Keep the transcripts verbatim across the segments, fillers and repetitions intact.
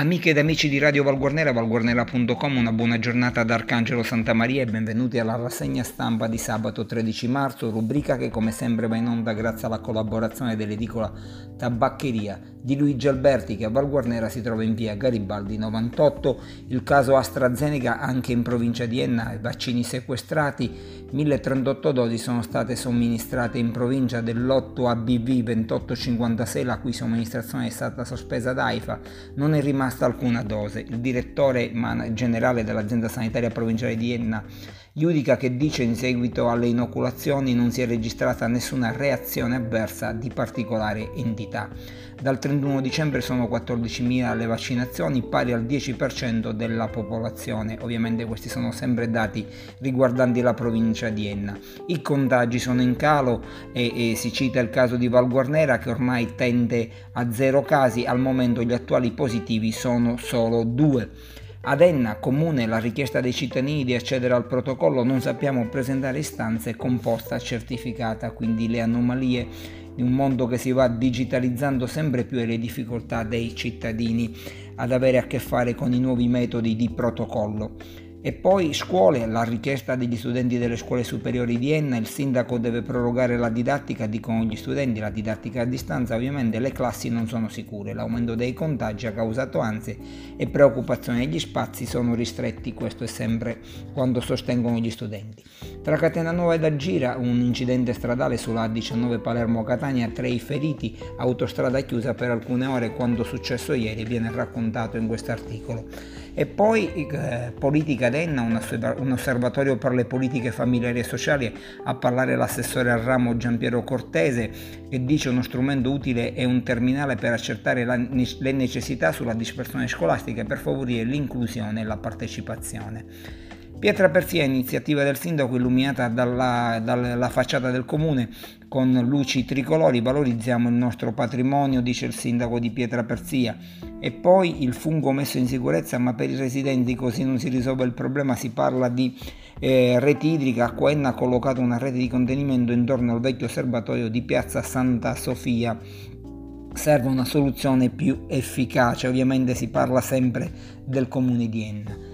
Amiche ed amici di Radio Valguarnera, valguarnera punto com, una buona giornata da Arcangelo Santamaria e benvenuti alla rassegna stampa di sabato tredici marzo, rubrica che come sempre va in onda grazie alla collaborazione dell'edicola Tabaccheria di Luigi Alberti, che a Valguarnera si trova in via Garibaldi novantotto. Il caso AstraZeneca anche in provincia di Enna, i vaccini sequestrati, mille e trentotto dosi sono state somministrate in provincia dell'otto A B V ventotto cinquantasei, la cui somministrazione è stata sospesa da AIFA. Non è rimasta alcuna dose. Il direttore generale dell'azienda sanitaria provinciale di Enna giudica, che dice in seguito alle inoculazioni non si è registrata nessuna reazione avversa di particolare entità. Dal trentuno dicembre sono quattordicimila le vaccinazioni, pari al dieci per cento della popolazione. Ovviamente questi sono sempre dati riguardanti la provincia di Enna. I contagi sono in calo e, e si cita il caso di Valguarnera, che ormai tende a zero casi. Al momento gli attuali positivi sono solo due. Ad Enna, comune, la richiesta dei cittadini di accedere al protocollo non sappiamo presentare istanze composta certificata, quindi le anomalie di un mondo che si va digitalizzando sempre più e le difficoltà dei cittadini ad avere a che fare con i nuovi metodi di protocollo. E poi scuole, la richiesta degli studenti delle scuole superiori di Enna, il sindaco deve prorogare la didattica, dicono gli studenti, la didattica a distanza, ovviamente le classi non sono sicure, l'aumento dei contagi ha causato ansie e preoccupazione, gli spazi sono ristretti, questo è sempre quanto sostengono gli studenti. Tra Catenanova ed Agira un incidente stradale sulla A diciannove Palermo-Catania, tre i feriti, autostrada chiusa per alcune ore, quanto successo ieri viene raccontato in quest'articolo. E poi eh, politica ad Enna, un osservatorio per le politiche familiari e sociali, a parlare l'assessore al ramo Giampiero Cortese, che dice uno strumento utile è un terminale per accertare la, le necessità sulla dispersione scolastica per favorire l'inclusione e la partecipazione. Pietraperzia, iniziativa del sindaco, illuminata dalla, dalla facciata del comune con luci tricolori, valorizziamo il nostro patrimonio, dice il sindaco di Pietraperzia. E poi il fungo messo in sicurezza, ma per i residenti così non si risolve il problema, si parla di eh, rete idrica. Qua enna ha collocato una rete di contenimento intorno al vecchio serbatoio di piazza Santa Sofia, serve una soluzione più efficace, ovviamente si parla sempre del comune di Enna.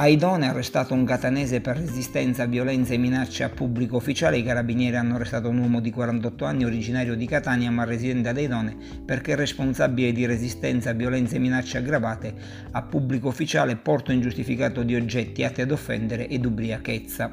Aidone ha arrestato un catanese per resistenza, violenza e minacce a pubblico ufficiale. I carabinieri hanno arrestato un uomo di quarantotto anni, originario di Catania ma residente ad Aidone, perché responsabile di resistenza, violenza e minacce aggravate a pubblico ufficiale, porto ingiustificato di oggetti atti ad offendere ed ubriachezza.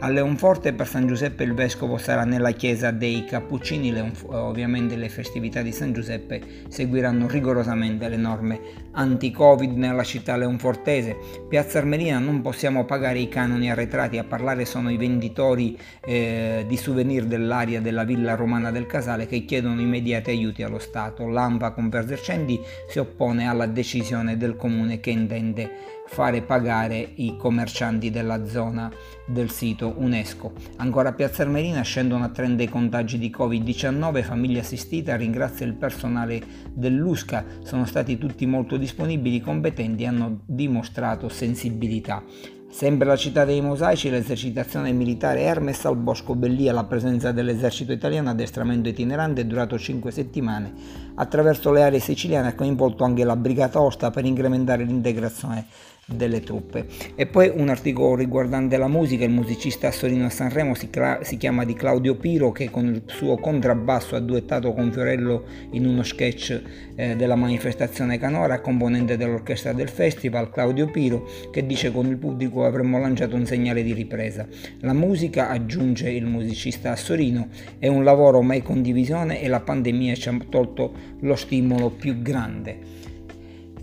A Leonforte per San Giuseppe il vescovo sarà nella chiesa dei Cappuccini. Leonf- ovviamente le festività di San Giuseppe seguiranno rigorosamente le norme anti-Covid nella città leonfortese. Piazza Armerina, non possiamo pagare i canoni arretrati, a parlare sono i venditori eh, di souvenir dell'area della Villa Romana del Casale, che chiedono immediati aiuti allo Stato. L'ANPA con Verzercendi si oppone alla decisione del comune, che intende fare pagare i commercianti della zona del sito UNESCO. Ancora a Piazza Armerina scendono a trenta i contagi di covid diciannove, famiglia assistita ringrazia il personale dell'U S C A, sono stati tutti molto disponibili, competenti, hanno dimostrato sensibilità. Sempre la città dei mosaici, l'esercitazione militare Hermes al Bosco Bellia, la presenza dell'esercito italiano, addestramento itinerante durato cinque settimane, attraverso le aree siciliane ha coinvolto anche la Brigata Osta per incrementare l'integrazione delle truppe. E poi un articolo riguardante la musica, il musicista Sorino a Sanremo si, cla- si chiama di Claudio Piro, che con il suo contrabbasso ha duettato con Fiorello in uno sketch eh, della manifestazione canora, componente dell'orchestra del festival. Claudio Piro che dice: con il pubblico avremmo lanciato un segnale di ripresa. La musica, aggiunge il musicista a Sorino, è un lavoro ma è condivisione e la pandemia ci ha tolto lo stimolo più grande.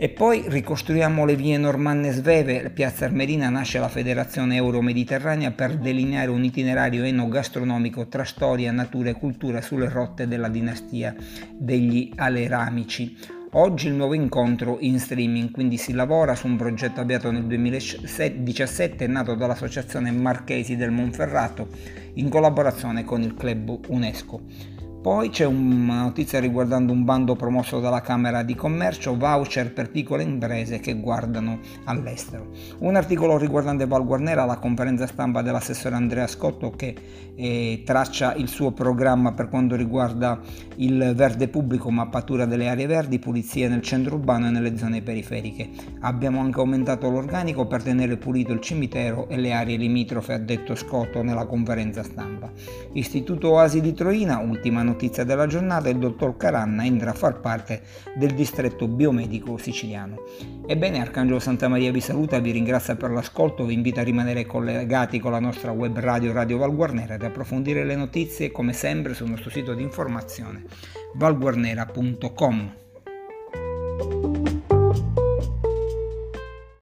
E poi ricostruiamo le vie normanne sveve, Piazza Armerina nasce la Federazione Euro-Mediterranea per delineare un itinerario enogastronomico tra storia, natura e cultura sulle rotte della dinastia degli Aleramici. Oggi il nuovo incontro in streaming, quindi si lavora su un progetto avviato nel duemiladiciassette, nato dall'associazione Marchesi del Monferrato in collaborazione con il club UNESCO. Poi c'è una notizia riguardando un bando promosso dalla Camera di Commercio, voucher per piccole imprese che guardano all'estero. Un articolo riguardante Valguarnera, la conferenza stampa dell'assessore Andrea Scotto che eh, traccia il suo programma per quanto riguarda il verde pubblico, mappatura delle aree verdi, pulizie nel centro urbano e nelle zone periferiche. Abbiamo anche aumentato l'organico per tenere pulito il cimitero e le aree limitrofe, ha detto Scotto nella conferenza stampa. Istituto Oasi di Troina, ultima notizia della giornata, il dottor Caranna entra a far parte del distretto biomedico siciliano. Ebbene, Arcangelo Santamaria vi saluta, vi ringrazia per l'ascolto, vi invita a rimanere collegati con la nostra web radio Radio Valguarnera ed approfondire le notizie come sempre sul nostro sito di informazione valguarnera punto com.